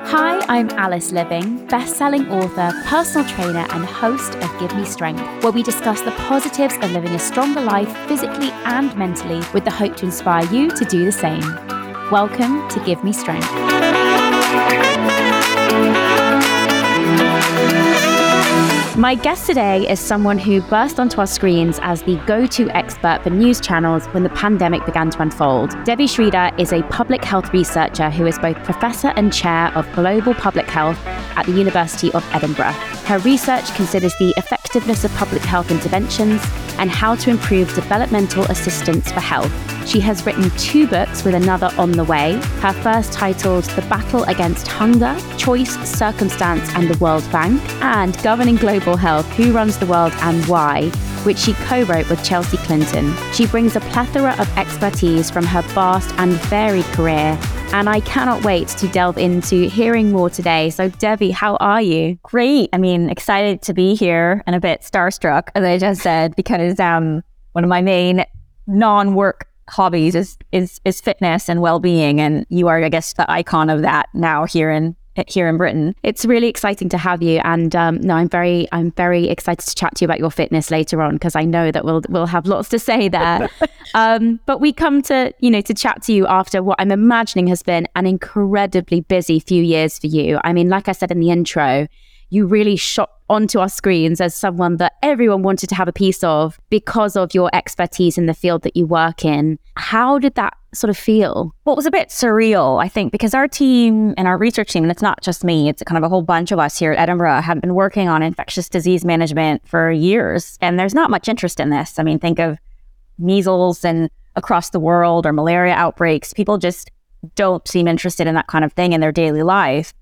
Hi, I'm Alice Living, best-selling author, personal trainer and host of Give Me Strength, where we discuss the positives of living a stronger life physically and mentally with the hope to inspire you to do the same. Welcome to Give Me Strength. My guest today is someone who burst onto our screens as the go-to expert for news channels when the pandemic began to unfold. Devi Sridhar is a public health researcher who is both professor and chair of global public health at the University of Edinburgh. Her research considers the effectiveness of public health interventions and how to improve developmental assistance for health. She has written 2 books with another on the way, her first titled The Battle Against Hunger, Choice, Circumstance, and the World Bank, and Governing Global Health, Who Runs the World and Why, which she co-wrote with Chelsea Clinton. She brings a plethora of expertise from her vast and varied career, and I cannot wait to delve into hearing more today. So Devi, how are you? Great. I mean, excited to be here and a bit starstruck, as I just said, because one of my main non-work hobbies is fitness and well-being, and you are, I guess, the icon of that now here in Britain. It's really exciting to have you, and I'm very excited to chat to you about your fitness later on, because I know that we'll have lots to say there. But we come to to chat to you after what I'm imagining has been an incredibly busy few years for you. I mean, like I said in the intro, you really shot onto our screens as someone that everyone wanted to have a piece of because of your expertise in the field that you work in. How did that sort of feel? Well, it was a bit surreal, I think, because our team and our research team, and it's not just me, it's kind of a whole bunch of us here at Edinburgh, have been working on infectious disease management for years. And there's not much interest in this. I mean, think of measles and across the world, or malaria outbreaks. People just don't seem interested in that kind of thing in their daily life.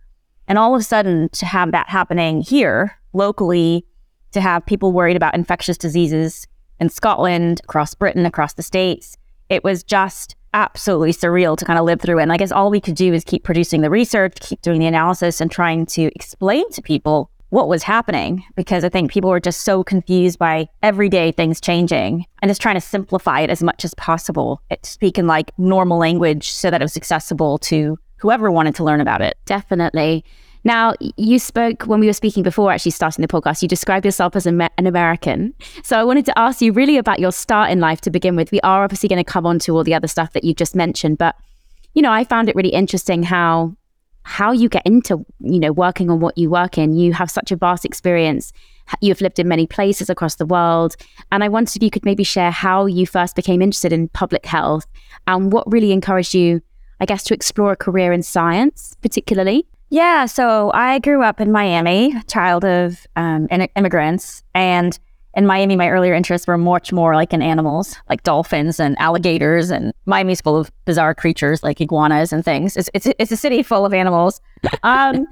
And all of a sudden, to have that happening here locally, to have people worried about infectious diseases in Scotland, across Britain, across the States, it was just absolutely surreal to kind of live through it. And I guess all we could do is keep producing the research, keep doing the analysis, and trying to explain to people what was happening, because I think people were just so confused by everyday things changing, and just trying to simplify it as much as possible, speak in like normal language so that it was accessible to whoever wanted to learn about it. Definitely. Now, you spoke, when we were speaking before actually starting the podcast, you described yourself as an American. So I wanted to ask you really about your start in life to begin with. We are obviously going to come on to all the other stuff that you just mentioned, but, I found it really interesting how you get into, working on what you work in. You have such a vast experience. You've lived in many places across the world. And I wondered if you could maybe share how you first became interested in public health and what really encouraged you, I guess, to explore a career in science, particularly. Yeah, so I grew up in Miami, child of immigrants. And in Miami, my earlier interests were much more like in animals, like dolphins and alligators. And Miami's full of bizarre creatures like iguanas and things. It's a city full of animals. And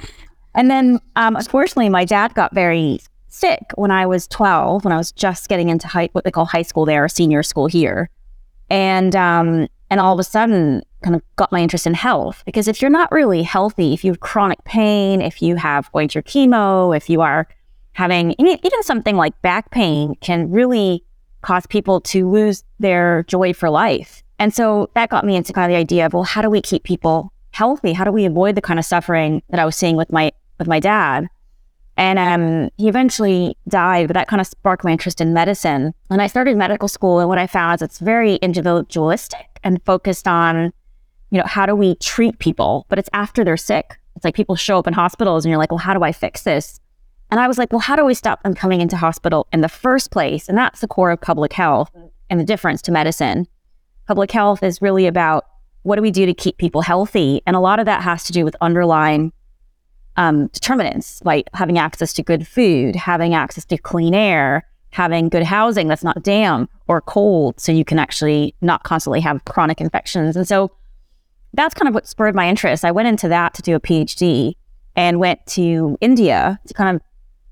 then, unfortunately, my dad got very sick when I was 12, when I was just getting into what they call high school there, or senior school here. And all of a sudden, kind of got my interest in health, because if you're not really healthy, if you have chronic pain, if you have going through chemo, if you are having even something like back pain, can really cause people to lose their joy for life. And so that got me into kind of the idea of, well, how do we keep people healthy? How do we avoid the kind of suffering that I was seeing with my dad? And he eventually died, but that kind of sparked my interest in medicine. And I started medical school, and what I found is it's very individualistic and focused on, how do we treat people? But it's after they're sick. It's like people show up in hospitals and you're like, well, how do I fix this? And I was like, well, how do we stop them coming into hospital in the first place? And that's the core of public health and the difference to medicine. Public health is really about, what do we do to keep people healthy? And a lot of that has to do with underlying determinants, like having access to good food, having access to clean air, having good housing that's not damp or cold, so you can actually not constantly have chronic infections. And so that's kind of what spurred my interest. I went into that to do a PhD, and went to India to kind of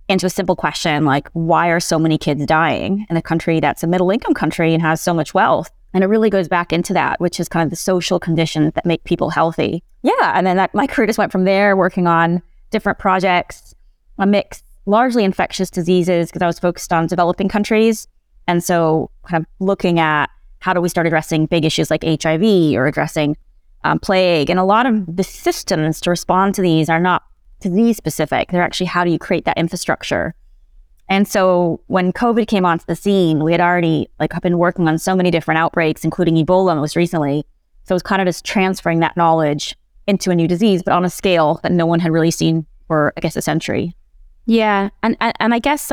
answer a simple question like, why are so many kids dying in a country that's a middle-income country and has so much wealth? And it really goes back into that, which is kind of the social conditions that make people healthy. Yeah, and then my career just went from there, working on different projects, a mix, largely infectious diseases, because I was focused on developing countries. And so kind of looking at how do we start addressing big issues like HIV or addressing plague? And a lot of the systems to respond to these are not disease specific. They're actually, how do you create that infrastructure? And so when COVID came onto the scene, we had already been working on so many different outbreaks, including Ebola most recently. So it was kind of just transferring that knowledge into a new disease, but on a scale that no one had really seen for, I guess, a century. Yeah. And I guess,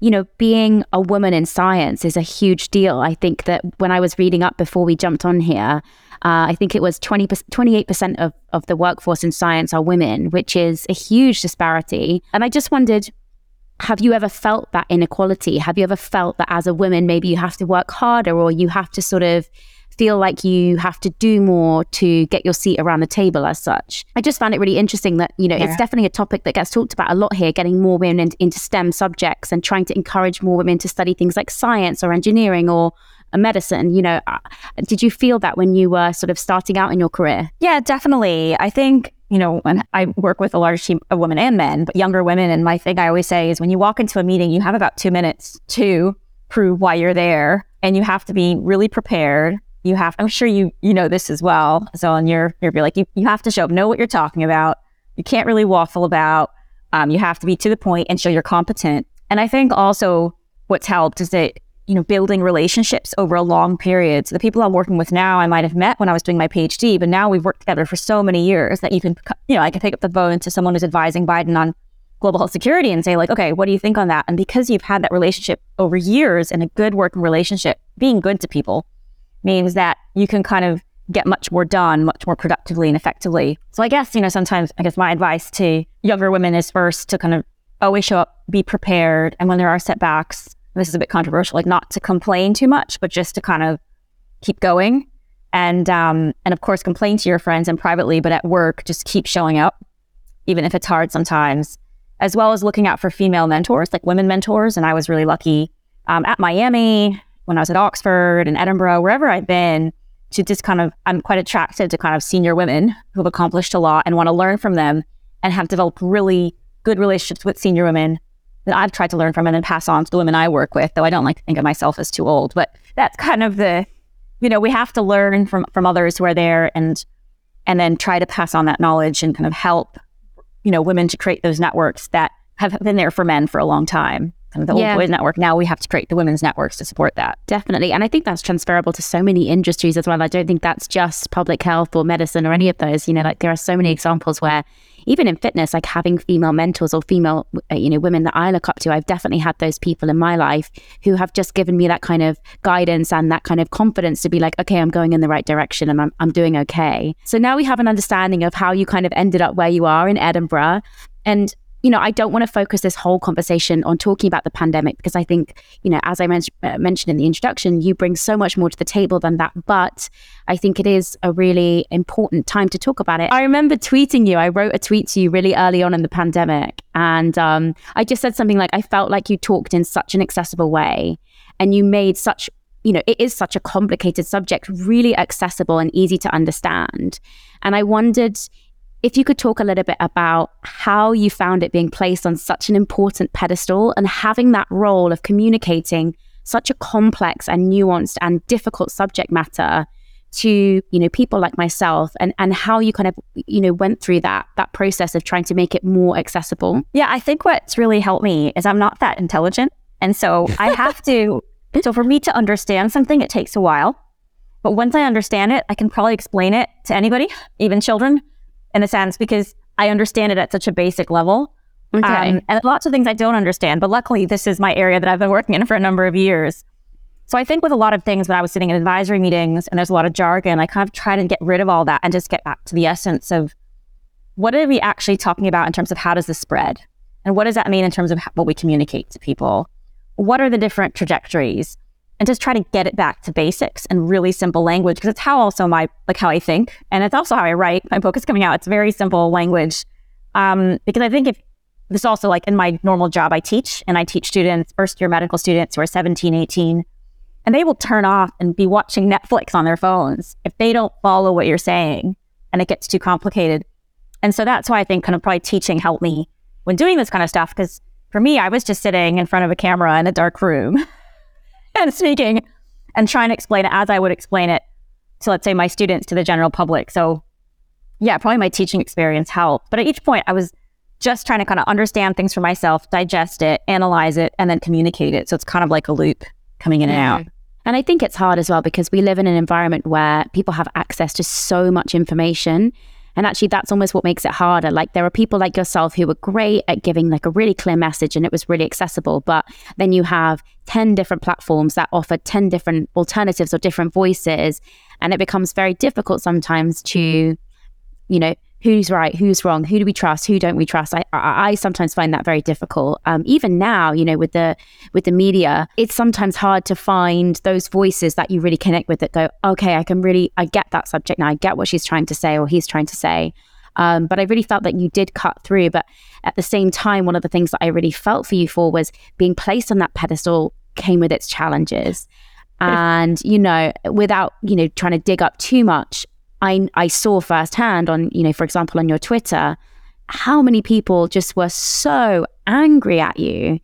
you know, being a woman in science is a huge deal. I think that when I was reading up before we jumped on here, I think it was 28% of the workforce in science are women, which is a huge disparity. And I just wondered, have you ever felt that inequality? Have you ever felt that as a woman, maybe you have to work harder, or you have to sort of feel like you have to do more to get your seat around the table as such? I just found it really interesting that, you know, it's definitely a topic that gets talked about a lot here, getting more women into STEM subjects and trying to encourage more women to study things like science or engineering or medicine. You know, did you feel that when you were sort of starting out in your career? Yeah, definitely. I think, you know, when I work with a large team of women and men, but younger women, and my thing I always say is when you walk into a meeting, you have about 2 minutes to prove why you're there, and you have to be really prepared. You have, I'm sure you know this as well. So on you're like, you have to show up, know what you're talking about. You can't really waffle about, you have to be to the point and show you're competent. And I think also what's helped is that, you know, building relationships over a long period. So the people I'm working with now, I might have met when I was doing my PhD, but now we've worked together for so many years that you can, you know, I can pick up the phone to someone who's advising Biden on global health security and say like, okay, what do you think on that? And because you've had that relationship over years and a good working relationship, being good to people means that you can kind of get much more done, much more productively and effectively. So I guess, you know, sometimes I guess my advice to younger women is first to kind of always show up, be prepared. And when there are setbacks, this is a bit controversial, like not to complain too much, but just to kind of keep going. And of course, complain to your friends and privately, but at work, just keep showing up, even if it's hard sometimes, as well as looking out for female mentors, like women mentors. And I was really lucky at Miami, when I was at Oxford and Edinburgh, wherever I've been, to just kind of, I'm quite attracted to kind of senior women who have accomplished a lot and want to learn from them and have developed really good relationships with senior women that I've tried to learn from and then pass on to the women I work with, though I don't like to think of myself as too old. But that's kind of the, you know, we have to learn from others who are there and then try to pass on that knowledge and kind of help, you know, women to create those networks that have been there for men for a long time. Kind of the old boys network. Now we have to create the women's networks to support that. Definitely. And I think that's transferable to so many industries as well. I don't think that's just public health or medicine or any of those. You know, like there are so many examples where even in fitness, like having female mentors or female, you know, women that I look up to, I've definitely had those people in my life who have just given me that kind of guidance and that kind of confidence to be like, okay, I'm going in the right direction and I'm doing okay. So now we have an understanding of how you kind of ended up where you are in Edinburgh. And you know, I don't want to focus this whole conversation on talking about the pandemic because I think, you know, as I mentioned in the introduction, you bring so much more to the table than that. But I think it is a really important time to talk about it. I remember tweeting you. I wrote a tweet to you really early on in the pandemic. And I just said something like, I felt like you talked in such an accessible way and you made such, you know, it is such a complicated subject, really accessible and easy to understand. And I wondered if you could talk a little bit about how you found it being placed on such an important pedestal and having that role of communicating such a complex and nuanced and difficult subject matter to, you know, people like myself, and how you kind of, you know, went through that process of trying to make it more accessible. Yeah, I think what's really helped me is I'm not that intelligent. And so I have to, so for me to understand something, it takes a while. But once I understand it, I can probably explain it to anybody, even children, in a sense, because I understand it at such a basic level. Okay. And lots of things I don't understand, but luckily this is my area that I've been working in for a number of years. So I think with a lot of things, when I was sitting in advisory meetings and there's a lot of jargon, I kind of try to get rid of all that and just get back to the essence of what are we actually talking about in terms of how does this spread? And what does that mean in terms of what we communicate to people? What are the different trajectories? And just try to get it back to basics and really simple language, because it's how also my, like how I think, and it's also how I write. My book is coming out. It's very simple language, because I think if this also, like in my normal job, I teach, and I teach students, first year medical students who are 17, 18, and they will turn off and be watching Netflix on their phones if they don't follow what you're saying and it gets too complicated. And so that's why I think kind of probably teaching helped me when doing this kind of stuff, because for me, I was just sitting in front of a camera in a dark room and speaking, and try and explain it as I would explain it to, let's say, my students, to the general public. So yeah, probably my teaching experience helped. But at each point, I was just trying to kind of understand things for myself, digest it, analyze it, and then communicate it. So it's kind of like a loop coming in and out. And I think it's hard as well because we live in an environment where people have access to so much information. And actually, that's almost what makes it harder. Like, there are people like yourself who are great at giving like a really clear message and it was really accessible. But then you have 10 different platforms that offer 10 different alternatives or different voices. And it becomes very difficult sometimes to, you know, who's right, who's wrong, who do we trust, who don't we trust? I sometimes find that very difficult. Even now, you know, with the media, it's sometimes hard to find those voices that you really connect with that go, okay, I get that subject now. I get what she's trying to say or he's trying to say. But I really felt that you did cut through. But at the same time, one of the things that I really felt for you for was being placed on that pedestal came with its challenges. And, you know, without, you know, trying to dig up too much, I saw firsthand on, you know, for example, on your Twitter, how many people just were so angry at you.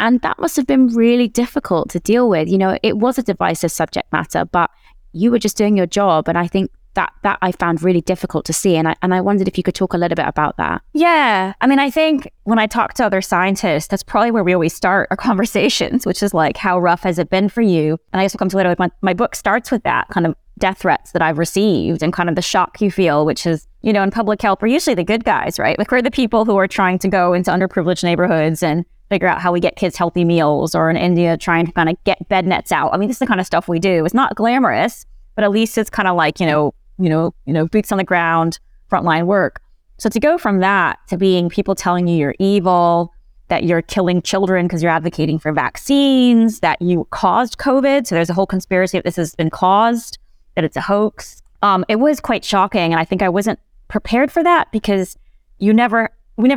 And that must have been really difficult to deal with. You know, it was a divisive subject matter, but you were just doing your job. And I think that I found really difficult to see. And I wondered if you could talk a little bit about that. Yeah. I mean, I think when I talk to other scientists, that's probably where we always start our conversations, which is like, how rough has it been for you? And I guess we'll come to later, my book starts with that kind of death threats that I've received and kind of the shock you feel, which is, you know, in public health, we're usually the good guys, right? Like, we're the people who are trying to go into underprivileged neighborhoods and figure out how we get kids healthy meals, or in India, trying to kind of get bed nets out. I mean, this is the kind of stuff we do. It's not glamorous, but at least it's kind of like, you know, boots on the ground, frontline work. So to go from that to being people telling you you're evil, that you're killing children because you're advocating for vaccines, that you caused COVID. So there's a whole conspiracy that this has been caused, that it's a hoax. It was quite shocking. And I think I wasn't prepared for that because we never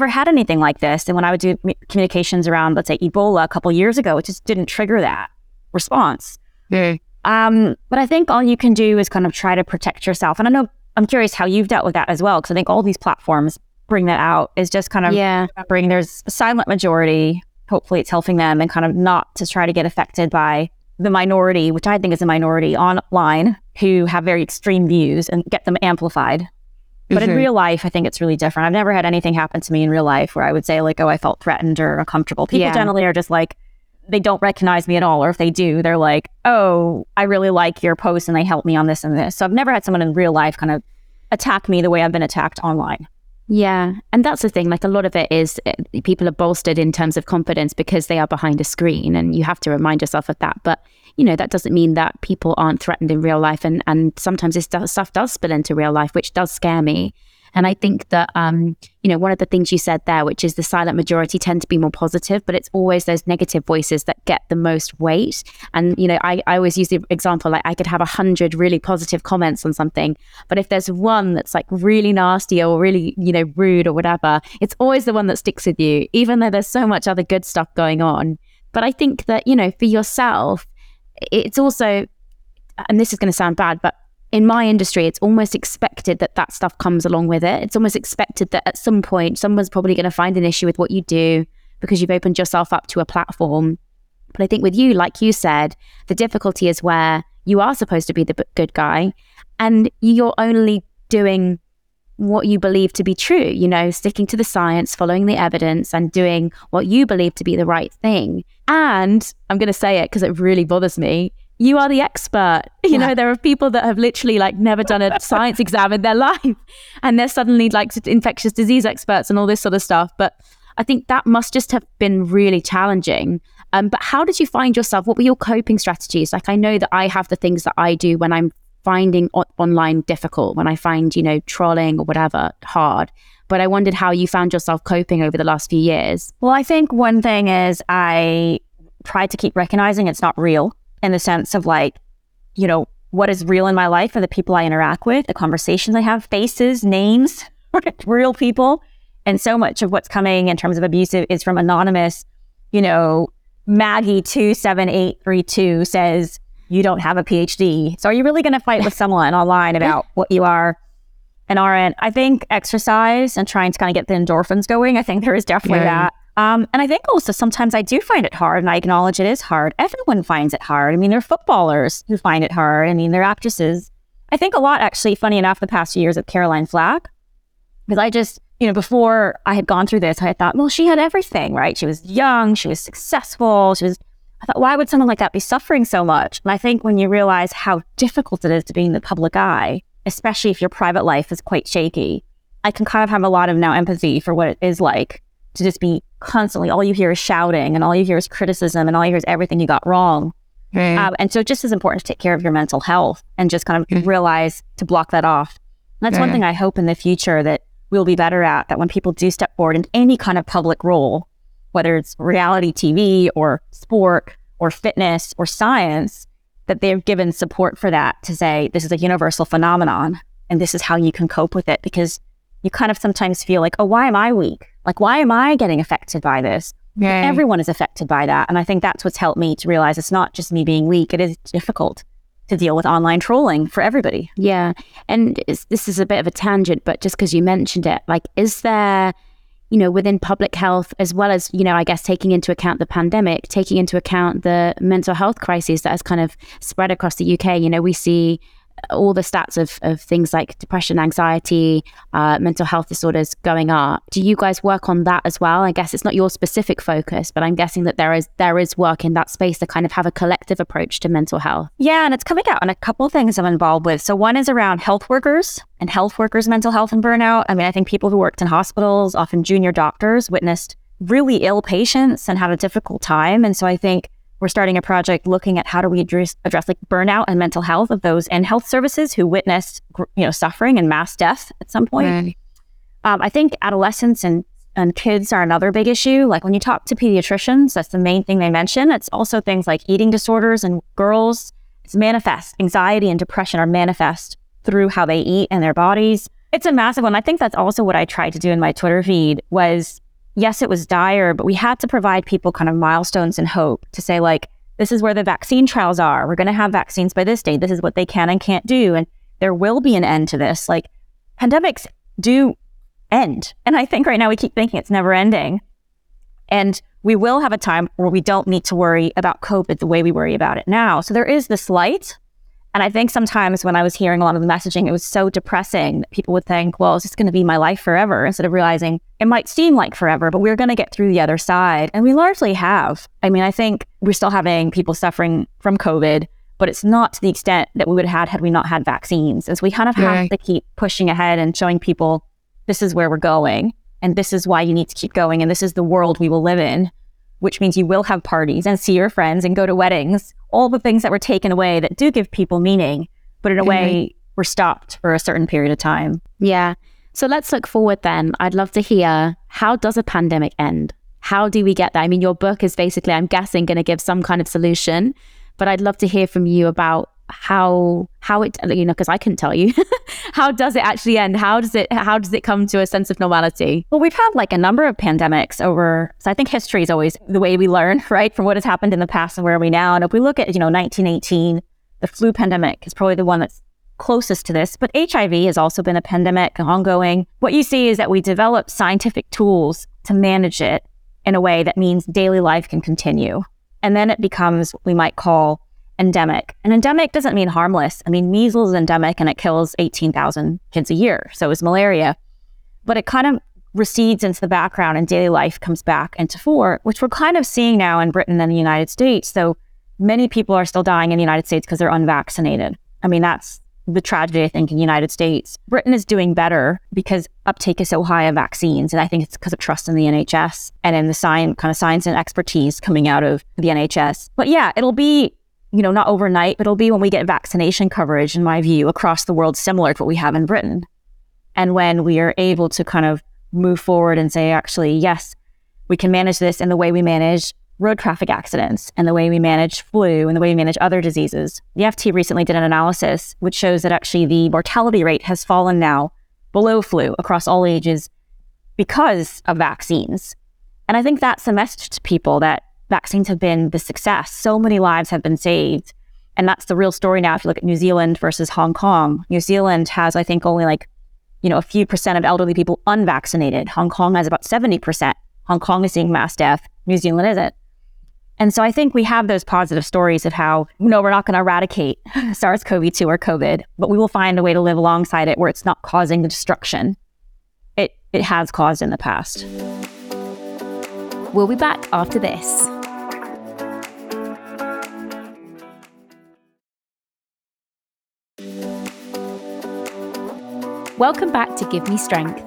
had anything like this. And when I would do communications around, let's say, Ebola a couple years ago, it just didn't trigger that response. Yeah. But I think all you can do is kind of try to protect yourself. And I know, I'm curious how you've dealt with that as well, because I think all these platforms bring that out, is just kind of remembering there's a silent majority, hopefully it's helping them, and kind of not to try to get affected by the minority, which I think is a minority online, who have very extreme views and get them amplified. Mm-hmm. But in real life, I think it's really different. I've never had anything happen to me in real life where I would say like, oh, I felt threatened or uncomfortable. People generally are just like, they don't recognize me at all. Or if they do, they're like, oh, I really like your post and they helped me on this and this. So I've never had someone in real life kind of attack me the way I've been attacked online. Yeah. And that's the thing, like a lot of it is people are bolstered in terms of confidence because they are behind a screen, and you have to remind yourself of that. But, you know, that doesn't mean that people aren't threatened in real life. And sometimes this stuff does spill into real life, which does scare me. And I think that, you know, one of the things you said there, which is the silent majority tend to be more positive, but it's always those negative voices that get the most weight. And, you know, I always use the example, like I could have 100 really positive comments on something, but if there's one that's like really nasty or really, you know, rude or whatever, it's always the one that sticks with you, even though there's so much other good stuff going on. But I think that, you know, for yourself, it's also, and this is going to sound bad, but in my industry, it's almost expected that stuff comes along with it. It's almost expected that at some point, someone's probably going to find an issue with what you do because you've opened yourself up to a platform. But I think with you, like you said, the difficulty is where you are supposed to be the good guy and you're only doing what you believe to be true, you know, sticking to the science, following the evidence and doing what you believe to be the right thing. And I'm going to say it because it really bothers me. You are the expert. You know, there are people that have literally like never done a science exam in their life and they're suddenly like infectious disease experts and all this sort of stuff. But I think that must just have been really challenging. But how did you find yourself? What were your coping strategies? Like, I know that I have the things that I do when I'm finding online difficult, when I find, you know, trolling or whatever hard. But I wondered how you found yourself coping over the last few years. Well, I think one thing is I tried to keep recognizing it's not real. In the sense of like, you know, what is real in my life are the people I interact with, the conversations I have, faces, names, real people. And so much of what's coming in terms of abuse is from anonymous, you know, Maggie 27832 says, you don't have a PhD. So are you really going to fight with someone online about what you are and aren't? I think exercise and trying to kind of get the endorphins going. I think there is definitely that. And I think also sometimes I do find it hard, and I acknowledge it is hard. Everyone finds it hard. I mean, there are footballers who find it hard. I mean, there are actresses. I think a lot, actually, funny enough, the past few years of Caroline Flack, because I just, before I had gone through this, I had thought, well, she had everything, right? She was young, she was successful, I thought, why would someone like that be suffering so much? And I think when you realize how difficult it is to be in the public eye, especially if your private life is quite shaky, I can kind of have a lot of now empathy for what it is like to just be constantly, all you hear is shouting and all you hear is criticism and all you hear is everything you got wrong. Right. And so it's just as important to take care of your mental health and just kind of realize to block that off. And that's one thing I hope in the future that we'll be better at, that when people do step forward in any kind of public role, whether it's reality TV or sport or fitness or science, that they've given support for that to say, this is a universal phenomenon and this is how you can cope with it. Because you kind of sometimes feel like, oh, why am I weak? Like, why am I getting affected by this? Right. Everyone is affected by that. And I think that's what's helped me to realize it's not just me being weak. It is difficult to deal with online trolling for everybody. Yeah. And this is a bit of a tangent, but just because you mentioned it, like, is there, within public health, as well as, I guess, taking into account the pandemic, taking into account the mental health crisis that has kind of spread across the UK, we see all the stats of things like depression, anxiety, mental health disorders going up. Do you guys work on that as well? I guess it's not your specific focus, but I'm guessing that there is work in that space to kind of have a collective approach to mental health. Yeah, and it's coming out on a couple of things I'm involved with. So one is around health workers and health workers' mental health and burnout. I mean, I think people who worked in hospitals, often junior doctors, witnessed really ill patients and had a difficult time. And so I think we're starting a project looking at how do we address like burnout and mental health of those in health services who witnessed, suffering and mass death at some point. Right. I think adolescents and kids are another big issue. Like when you talk to pediatricians, that's the main thing they mention. It's also things like eating disorders and girls. It's manifest. Anxiety and depression are manifest through how they eat and their bodies. It's a massive one. I think that's also what I tried to do in my Twitter feed was, yes, it was dire, but we had to provide people kind of milestones and hope to say, like, this is where the vaccine trials are. We're going to have vaccines by this date. This is what they can and can't do. And there will be an end to this. Like, pandemics do end. And I think right now we keep thinking it's never ending. And we will have a time where we don't need to worry about COVID the way we worry about it now. So there is this light. And I think sometimes when I was hearing a lot of the messaging, it was so depressing that people would think, well, is this going to be my life forever? Instead of realizing it might seem like forever, but we're going to get through the other side. And we largely have. I mean, I think we're still having people suffering from COVID, but it's not to the extent that we would have had we not had vaccines. As we kind of have to keep pushing ahead and showing people this is where we're going and this is why you need to keep going and this is the world we will live in, which means you will have parties and see your friends and go to weddings, all the things that were taken away that do give people meaning, but in a way were stopped for a certain period of time. Yeah. So let's look forward then. I'd love to hear, how does a pandemic end? How do we get there? I mean, your book is basically, I'm guessing, going to give some kind of solution, but I'd love to hear from you about how it, because I couldn't tell you. How does it actually end? How does it come to a sense of normality? Well, we've had like a number of pandemics over, so I think history is always the way we learn, right, from what has happened in the past and where are we now. And if we look at 1918, the flu pandemic is probably the one that's closest to this, but HIV has also been a pandemic ongoing. What you see is that we develop scientific tools to manage it in a way that means daily life can continue, and then it becomes what we might call endemic. And endemic doesn't mean harmless. I mean, measles is endemic and it kills 18,000 kids a year. So is malaria. But it kind of recedes into the background and daily life comes back into fore, which we're kind of seeing now in Britain and the United States. So many people are still dying in the United States because they're unvaccinated. I mean, that's the tragedy, I think, in the United States. Britain is doing better because uptake is so high of vaccines. And I think it's because of trust in the NHS and in the science and expertise coming out of the NHS. But yeah, it'll be not overnight, but it'll be when we get vaccination coverage, in my view, across the world, similar to what we have in Britain. And when we are able to kind of move forward and say, actually, yes, we can manage this in the way we manage road traffic accidents and the way we manage flu and the way we manage other diseases. The FT recently did an analysis which shows that actually the mortality rate has fallen now below flu across all ages because of vaccines. And I think that's a message to people that vaccines have been the success. So many lives have been saved. And that's the real story now. If you look at New Zealand versus Hong Kong, New Zealand has, I think, only a few percent of elderly people unvaccinated. Hong Kong has about 70%. Hong Kong is seeing mass death, New Zealand isn't. And so I think we have those positive stories of how, no, we're not going to eradicate SARS-CoV-2 or COVID, but we will find a way to live alongside it where it's not causing the destruction it has caused in the past. We'll be back after this. Welcome back to Give Me Strength.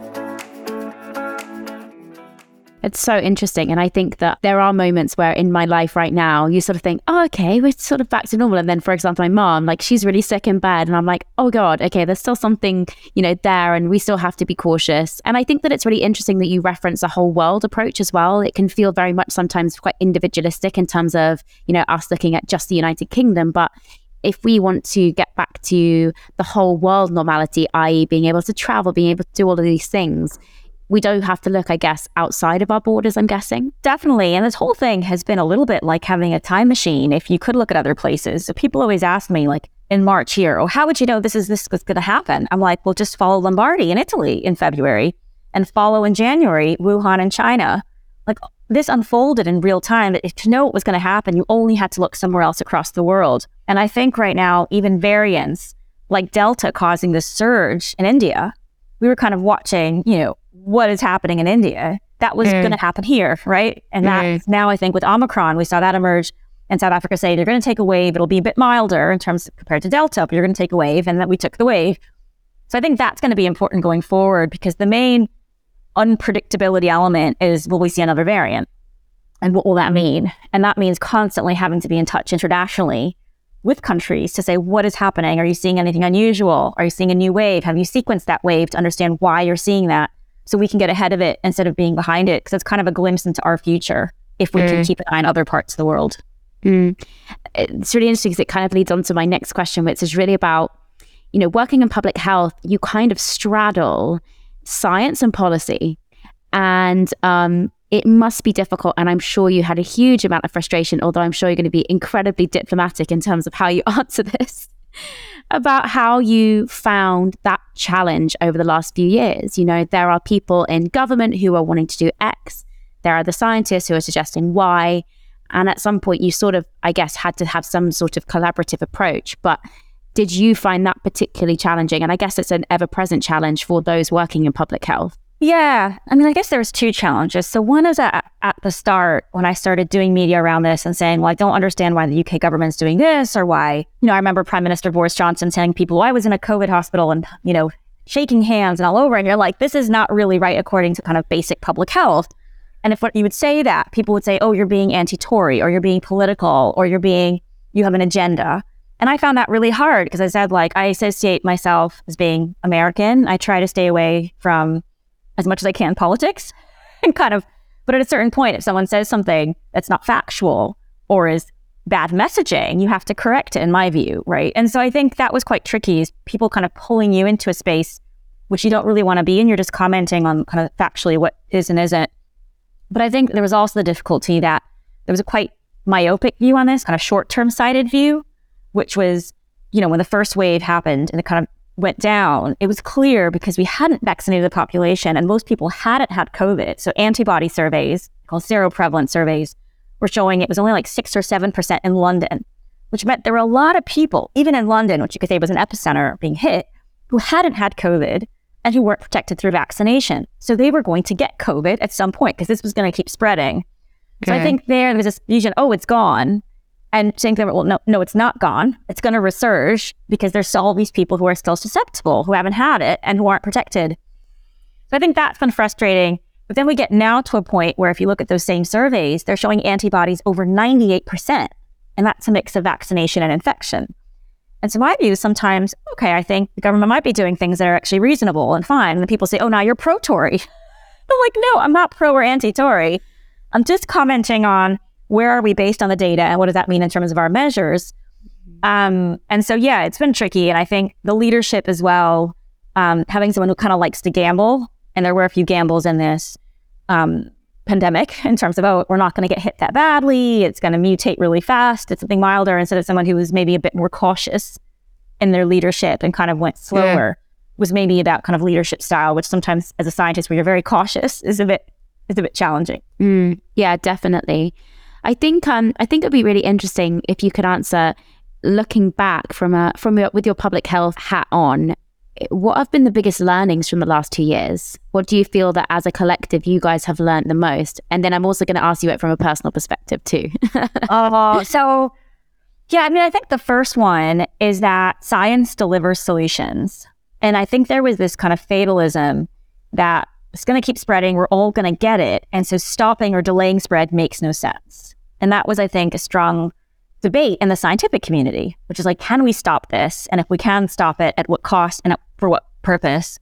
It's so interesting. And I think that there are moments where in my life right now, you sort of think, oh, okay, we're sort of back to normal. And then, for example, my mom, like, she's really sick in bed. And I'm like, oh God, okay, there's still something, you know, there, and we still have to be cautious. And I think that it's really interesting that you reference a whole world approach as well. It can feel very much sometimes quite individualistic in terms of, you know, us looking at just the United Kingdom. But if we want to get back to the whole world normality, i.e. being able to travel, being able to do all of these things, we don't have to look, I guess, outside of our borders, I'm guessing. Definitely. And this whole thing has been a little bit like having a time machine if you could look at other places. So people always ask me, like, in March here, oh, how would you know this was going to happen? I'm like, well, just follow Lombardy in Italy in February and follow in January Wuhan in China. Like, this unfolded in real time. To know what was going to happen, you only had to look somewhere else across the world. And I think right now, even variants like Delta causing this surge in India, we were kind of watching, you know, what is happening in India, that was going to happen here, right? And that now I think with Omicron, we saw that emerge in South Africa, saying you're going to take a wave, it'll be a bit milder in terms of, compared to Delta, but you're going to take a wave, and that we took the wave. So I think that's going to be important going forward, because the main unpredictability element is, will we see another variant? And what will that mean? And that means constantly having to be in touch internationally with countries to say, what is happening? Are you seeing anything unusual? Are you seeing a new wave? Have you sequenced that wave to understand why you're seeing that? So we can get ahead of it instead of being behind it, because it's kind of a glimpse into our future if we can keep an eye on other parts of the world. It's really interesting because it kind of leads on to my next question, which is really about, you know, working in public health, you kind of straddle science and policy, and it must be difficult. And I'm sure you had a huge amount of frustration, although I'm sure you're going to be incredibly diplomatic in terms of how you answer this, about how you found that challenge over the last few years. You know, there are people in government who are wanting to do X. There are the scientists who are suggesting Y. And at some point you sort of, I guess, had to have some sort of collaborative approach. But did you find that particularly challenging? And I guess it's an ever-present challenge for those working in public health. Yeah. I mean, I guess there was two challenges. So one is at the start, when I started doing media around this and saying, well, I don't understand why the UK government's doing this, or why, you know, I remember Prime Minister Boris Johnson telling people, well, I was in a COVID hospital, and, you know, shaking hands and all over. And you're like, this is not really right according to kind of basic public health. And if you would say that, people would say, oh, you're being anti-Tory, or you're being political, or you have an agenda. And I found that really hard, because I said, like, I associate myself as being American. I try to stay away from, as much as I can, politics, and kind of, but at a certain point, if someone says something that's not factual or is bad messaging, you have to correct it, in my view, right? And so I think that was quite tricky, is people kind of pulling you into a space which you don't really want to be in. You're just commenting on kind of factually what is and isn't. But I think there was also the difficulty that there was a quite myopic view on this, kind of short-term sighted view, which was, you know, when the first wave happened and it kind of went down, it was clear because we hadn't vaccinated the population and most people hadn't had COVID. So antibody surveys, called seroprevalence surveys, were showing it was only like 6 or 7% in London, which meant there were a lot of people, even in London, which you could say was an epicenter being hit, who hadn't had COVID and who weren't protected through vaccination. So they were going to get COVID at some point because this was going to keep spreading. Okay. So I think there was this vision, oh, it's gone. And saying that, well, no, it's not gone. It's going to resurge because there's all these people who are still susceptible, who haven't had it and who aren't protected. So I think that's been frustrating. But then we get now to a point where if you look at those same surveys, they're showing antibodies over 98%. And that's a mix of vaccination and infection. And so my view is sometimes, okay, I think the government might be doing things that are actually reasonable and fine. And then people say, oh, now you're pro-Tory. I'm like, no, I'm not pro or anti-Tory. I'm just commenting on where are we based on the data and what does that mean in terms of our measures? And so, yeah, it's been tricky. And I think the leadership as well, having someone who kind of likes to gamble, and there were a few gambles in this pandemic in terms of, oh, we're not going to get hit that badly. It's going to mutate really fast. It's something milder, instead of someone who was maybe a bit more cautious in their leadership and kind of went slower, was maybe that kind of leadership style, which sometimes as a scientist where you're very cautious is a bit is a bit challenging. Yeah, definitely. I think it'd be really interesting if you could answer, looking back with your public health hat on, what have been the biggest learnings from the last 2 years? What do you feel that as a collective you guys have learned the most? And then I'm also going to ask you it from a personal perspective too. So yeah, I mean, I think the first one is that science delivers solutions. And I think there was this kind of fatalism that it's going to keep spreading, we're all going to get it. And so stopping or delaying spread makes no sense. And that was, I think, a strong debate in the scientific community, which is like, can we stop this? And if we can stop it, at what cost and for what purpose?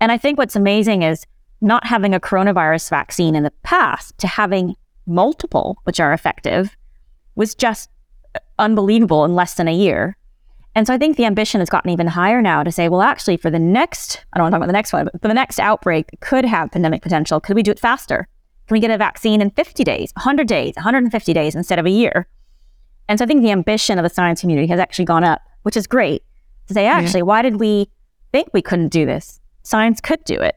And I think what's amazing is not having a coronavirus vaccine in the past to having multiple, which are effective, was just unbelievable in less than a year. And so I think the ambition has gotten even higher now to say, well, actually for the next, I don't want to talk about the next one, but for the next outbreak that could have pandemic potential, could we do it faster? Can we get a vaccine in 50 days, 100 days, 150 days instead of a year? And so I think the ambition of the science community has actually gone up, which is great, to say, actually, why did we think we couldn't do this? Science could do it.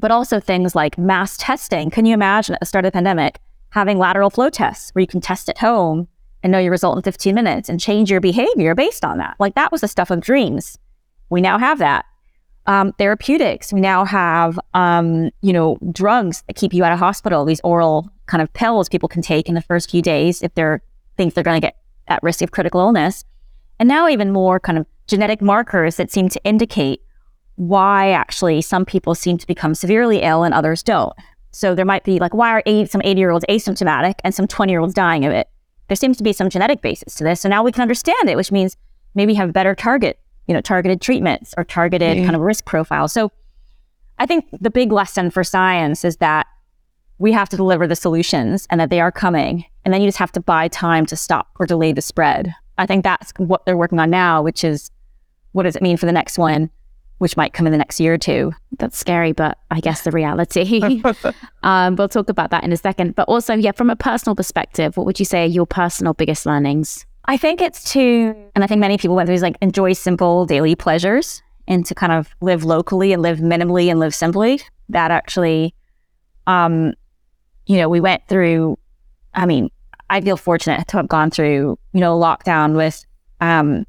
But also things like mass testing. Can you imagine at the start of the pandemic having lateral flow tests where you can test at home and know your result in 15 minutes and change your behavior based on that? Like, that was the stuff of dreams. We now have that. Therapeutics. We now have, drugs that keep you out of hospital, these oral kind of pills people can take in the first few days if they're think they're going to get at risk of critical illness. And now even more kind of genetic markers that seem to indicate why actually some people seem to become severely ill and others don't. So there might be like, why are some 80-year-olds asymptomatic and some 20-year-olds dying of it? There seems to be some genetic basis to this. So now we can understand it, which means maybe have better targeted treatments or targeted kind of risk profiles. So I think the big lesson for science is that we have to deliver the solutions and that they are coming. And then you just have to buy time to stop or delay the spread. I think that's what they're working on now, which is, what does it mean for the next one, which might come in the next year or two? That's scary, but I guess the reality. We'll talk about that in a second. But also, from a personal perspective, what would you say are your personal biggest learnings? I think it's to, and I think many people went through, is like, enjoy simple daily pleasures and to kind of live locally and live minimally and live simply. That actually, we went through, I mean, I feel fortunate to have gone through, lockdown with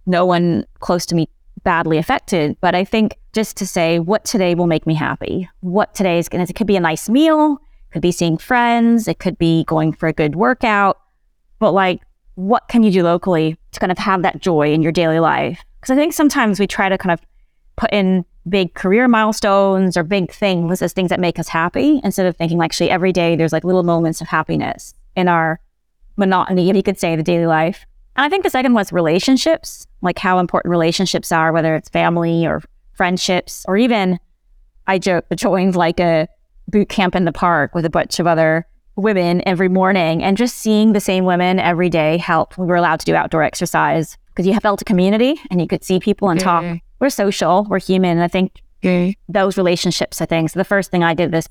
no one close to me badly affected. But I think just to say, what today will make me happy? What today it could be a nice meal, could be seeing friends, it could be going for a good workout. But like, what can you do locally to kind of have that joy in your daily life? Because I think sometimes we try to kind of put in big career milestones or big things as things that make us happy, instead of thinking like, actually every day there's like little moments of happiness in our monotony, if you could say, the daily life. And I think the second was relationships, like how important relationships are, whether it's family or friendships, or even I joined like a boot camp in the park with a bunch of other women every morning, and just seeing the same women every day helped. We were allowed to do outdoor exercise because you felt a community and you could see people and talk. We're social, we're human. And I think those relationships are things. So the first thing I did this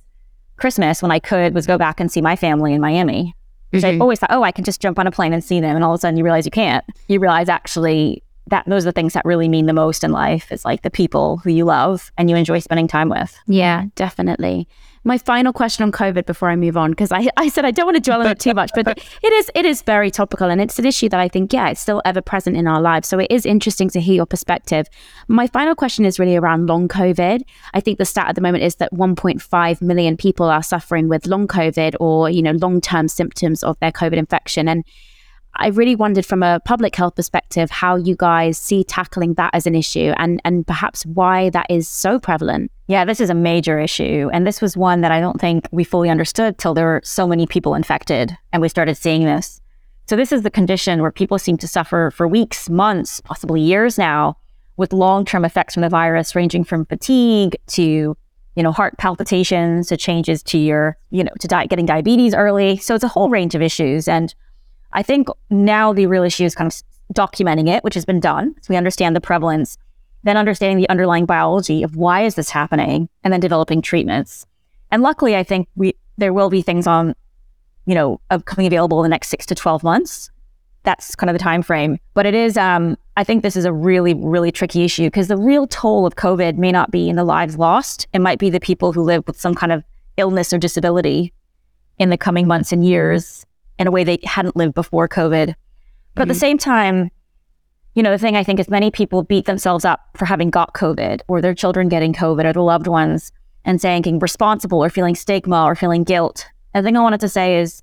Christmas when I could was go back and see my family in Miami. Mm-hmm. So I always thought, I can just jump on a plane and see them. And all of a sudden you realize you can't. You realize actually that those are the things that really mean the most in life. It's like the people who you love and you enjoy spending time with. Yeah, definitely. My final question on COVID before I move on, because I said I don't want to dwell on it too much, but it is very topical, and it's an issue that I think, it's still ever present in our lives. So it is interesting to hear your perspective. My final question is really around long COVID. I think the stat at the moment is that 1.5 million people are suffering with long COVID or, long-term symptoms of their COVID infection. And I really wondered from a public health perspective how you guys see tackling that as an issue and perhaps why that is so prevalent. Yeah, this is a major issue. And this was one that I don't think we fully understood till there were so many people infected and we started seeing this. So this is the condition where people seem to suffer for weeks, months, possibly years now, with long-term effects from the virus ranging from fatigue to, heart palpitations, to changes to your, to getting diabetes early. So it's a whole range of issues. And I think now the real issue is kind of documenting it, which has been done. So we understand the prevalence, then understanding the underlying biology of why is this happening, and then developing treatments. And luckily, I think there will be things on, coming available in the next 6 to 12 months. That's kind of the time frame. But it is, I think this is a really, really tricky issue, because the real toll of COVID may not be in the lives lost. It might be the people who live with some kind of illness or disability in the coming months and years in a way they hadn't lived before COVID. But at the same time, you know, the thing I think is many people beat themselves up for having got COVID or their children getting COVID or the loved ones and saying being responsible or feeling stigma or feeling guilt. And the thing I wanted to say is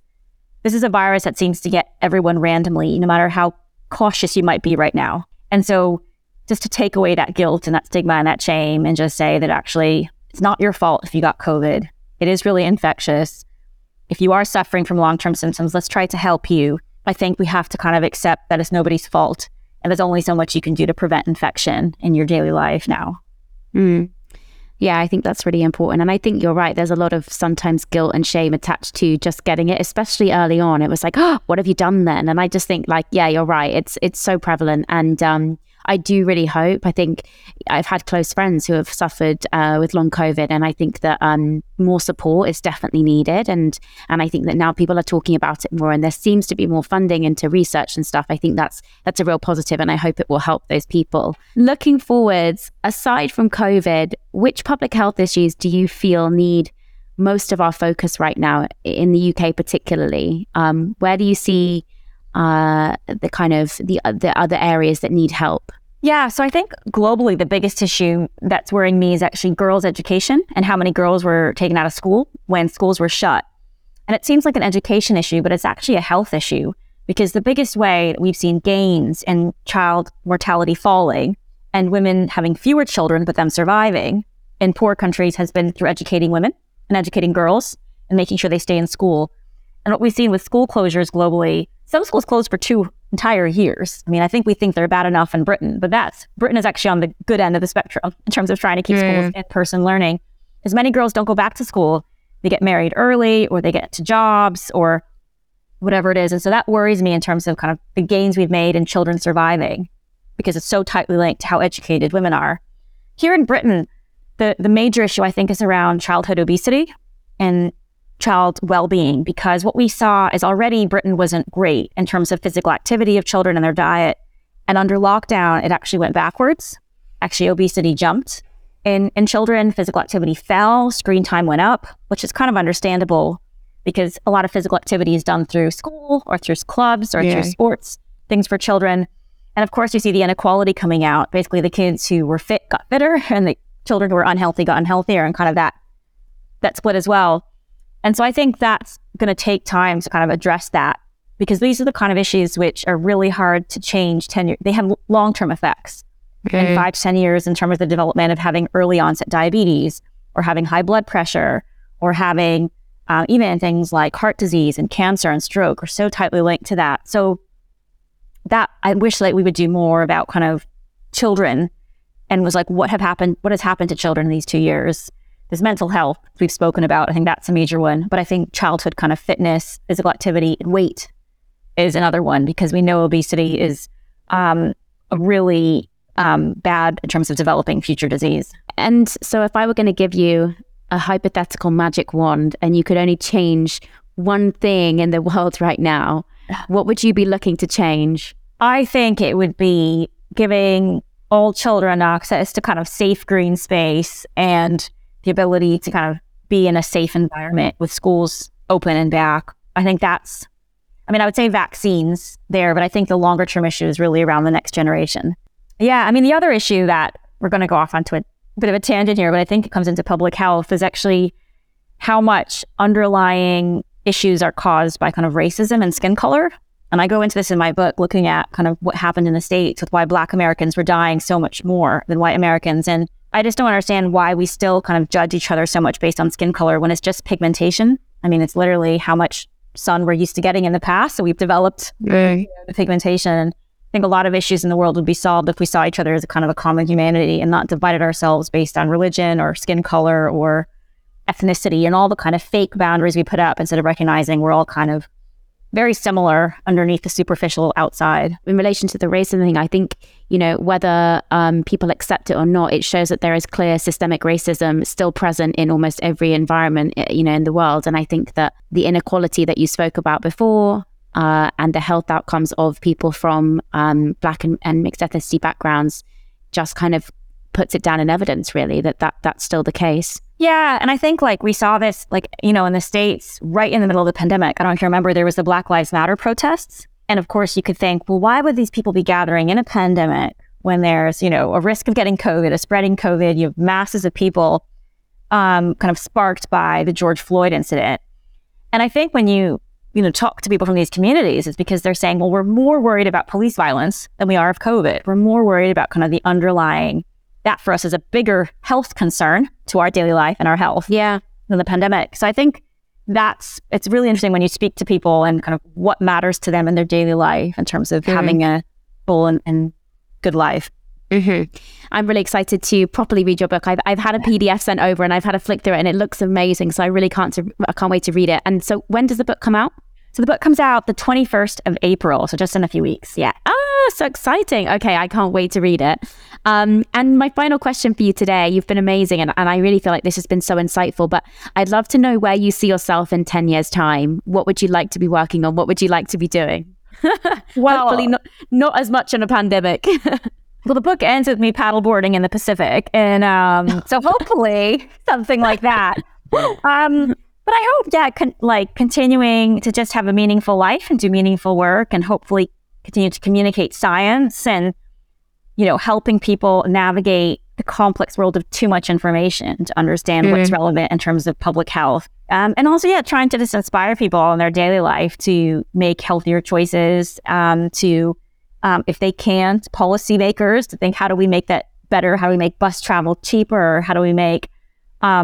this is a virus that seems to get everyone randomly, no matter how cautious you might be right now. And so just to take away that guilt and that stigma and that shame and just say that actually it's not your fault if you got COVID. It is really infectious. If you are suffering from long-term symptoms, let's try to help you. I think we have to kind of accept that it's nobody's fault and there's only so much you can do to prevent infection in your daily life now. Yeah, I think that's really important. And I think you're right. There's a lot of sometimes guilt and shame attached to just getting it, especially early on. It was like, oh, what have you done then? And I just think like, yeah, you're right. It's so prevalent. And I do really hope, I think I've had close friends who have suffered with long COVID, and I think that more support is definitely needed. And I think that now people are talking about it more, and there seems to be more funding into research and stuff. I think that's a real positive, and I hope it will help those people. Looking forwards, aside from COVID, which public health issues do you feel need most of our focus right now in the UK particularly? Where do you see the kind of the other areas that need help? Yeah, so I think globally the biggest issue that's worrying me is actually girls' education and how many girls were taken out of school when schools were shut. And it seems like an education issue, but it's actually a health issue, because the biggest way that we've seen gains in child mortality falling and women having fewer children but them surviving in poor countries has been through educating women and educating girls and making sure they stay in school. And what we've seen with school closures globally, some schools closed for 2 entire years. I mean, I think we think they're bad enough in Britain, but Britain is actually on the good end of the spectrum in terms of trying to keep schools in-person learning. As many girls don't go back to school, they get married early or they get to jobs or whatever it is. And so that worries me in terms of kind of the gains we've made in children surviving, because it's so tightly linked to how educated women are. Here in Britain, the major issue I think is around childhood obesity and child well-being, because what we saw is already Britain wasn't great in terms of physical activity of children and their diet, and under lockdown it actually went backwards. Actually obesity jumped in children, physical activity fell, screen time went up, which is kind of understandable because a lot of physical activity is done through school or through clubs or through sports things for children. And of course you see the inequality coming out. Basically the kids who were fit got fitter and the children who were unhealthy got unhealthier, and kind of that split as well. And so I think that's going to take time to kind of address that, because these are the kind of issues which are really hard to change. They have long-term effects in 5 to 10 years in terms of the development of having early onset diabetes or having high blood pressure or having even things like heart disease and cancer and stroke are so tightly linked to that. So that I wish that we would do more about kind of children and was like, what has happened to children in these 2 years? There's mental health we've spoken about. I think that's a major one. But I think childhood kind of fitness, physical activity, and weight is another one, because we know obesity is really bad in terms of developing future disease. And so if I were going to give you a hypothetical magic wand and you could only change one thing in the world right now, what would you be looking to change? I think it would be giving all children access to kind of safe green space and the ability to kind of be in a safe environment with schools open and back. I think that's, I mean, I would say vaccines there, but I think the longer term issue is really around the next generation. Yeah, I mean, the other issue that we're going to go off onto a bit of a tangent here, but I think it comes into public health, is actually how much underlying issues are caused by kind of racism and skin color. And I go into this in my book, looking at kind of what happened in the States with why Black Americans were dying so much more than white Americans. And I just don't understand why we still kind of judge each other so much based on skin color when it's just pigmentation. I mean, it's literally how much sun we're used to getting in the past. So we've developed the pigmentation. I think a lot of issues in the world would be solved if we saw each other as a kind of a common humanity and not divided ourselves based on religion or skin color or ethnicity and all the kind of fake boundaries we put up, instead of recognizing we're all kind of very similar underneath the superficial outside. In relation to the racism thing, I think, you know, whether people accept it or not, it shows that there is clear systemic racism still present in almost every environment, you know, in the world. And I think that the inequality that you spoke about before and the health outcomes of people from Black and mixed ethnicity backgrounds just kind of puts it down in evidence, really, that's still the case. Yeah. And I think we saw this, in the States right in the middle of the pandemic. I don't know if you remember, there was the Black Lives Matter protests. And of course, you could think, well, why would these people be gathering in a pandemic when there's, a risk of getting COVID, of spreading COVID? You have masses of people kind of sparked by the George Floyd incident. And I think when you talk to people from these communities, it's because they're saying, well, we're more worried about police violence than we are of COVID. We're more worried about kind of the underlying, that for us is a bigger health concern to our daily life and our health than the pandemic. So I think it's really interesting when you speak to people and kind of what matters to them in their daily life in terms of having a full and good life. I'm really excited to properly read your book. I've had a PDF sent over and I've had a flick through it and it looks amazing. So I really can't wait to read it. And so when does the book come out? So the book comes out the 21st of April. So just in a few weeks. Yeah. Ah, so exciting. Okay. I can't wait to read it. And my final question for you today, you've been amazing. And I really feel like this has been so insightful, but I'd love to know where you see yourself in 10 years' time. What would you like to be working on? What would you like to be doing? Well, hopefully not as much in a pandemic. Well, the book ends with me paddleboarding in the Pacific. And so hopefully something like that. But I hope, continuing to just have a meaningful life and do meaningful work and hopefully continue to communicate science and, helping people navigate the complex world of too much information to understand what's relevant in terms of public health. And also, trying to just inspire people in their daily life to make healthier choices, if they can, policymakers to think, how do we make that better? How do we make bus travel cheaper? How do we make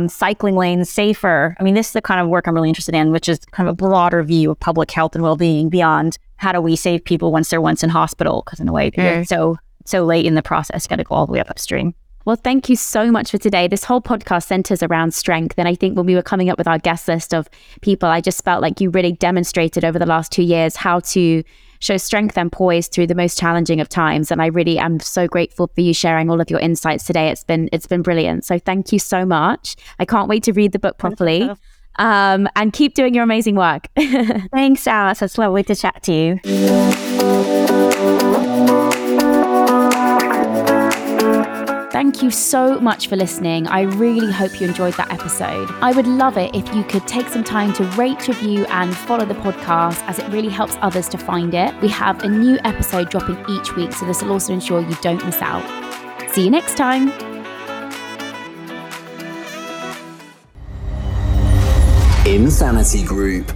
cycling lanes safer? I mean, this is the kind of work I'm really interested in, which is kind of a broader view of public health and well-being beyond how do we save people once they're in hospital, because in a way they're so late in the process, got to go all the way upstream. Well, thank you so much for today. This whole podcast centers around strength. And I think when we were coming up with our guest list of people, I just felt like you really demonstrated over the last 2 years how to show strength and poise through the most challenging of times. And I really am so grateful for you sharing all of your insights today. It's been brilliant. So thank you so much. I can't wait to read the book properly. And keep doing your amazing work. Thanks, Alice. It's lovely to chat to you. Thank you so much for listening. I really hope you enjoyed that episode. I would love it if you could take some time to rate, review, and follow the podcast, as it really helps others to find it. We have a new episode dropping each week, so this will also ensure you don't miss out. See you next time. Insanity Group.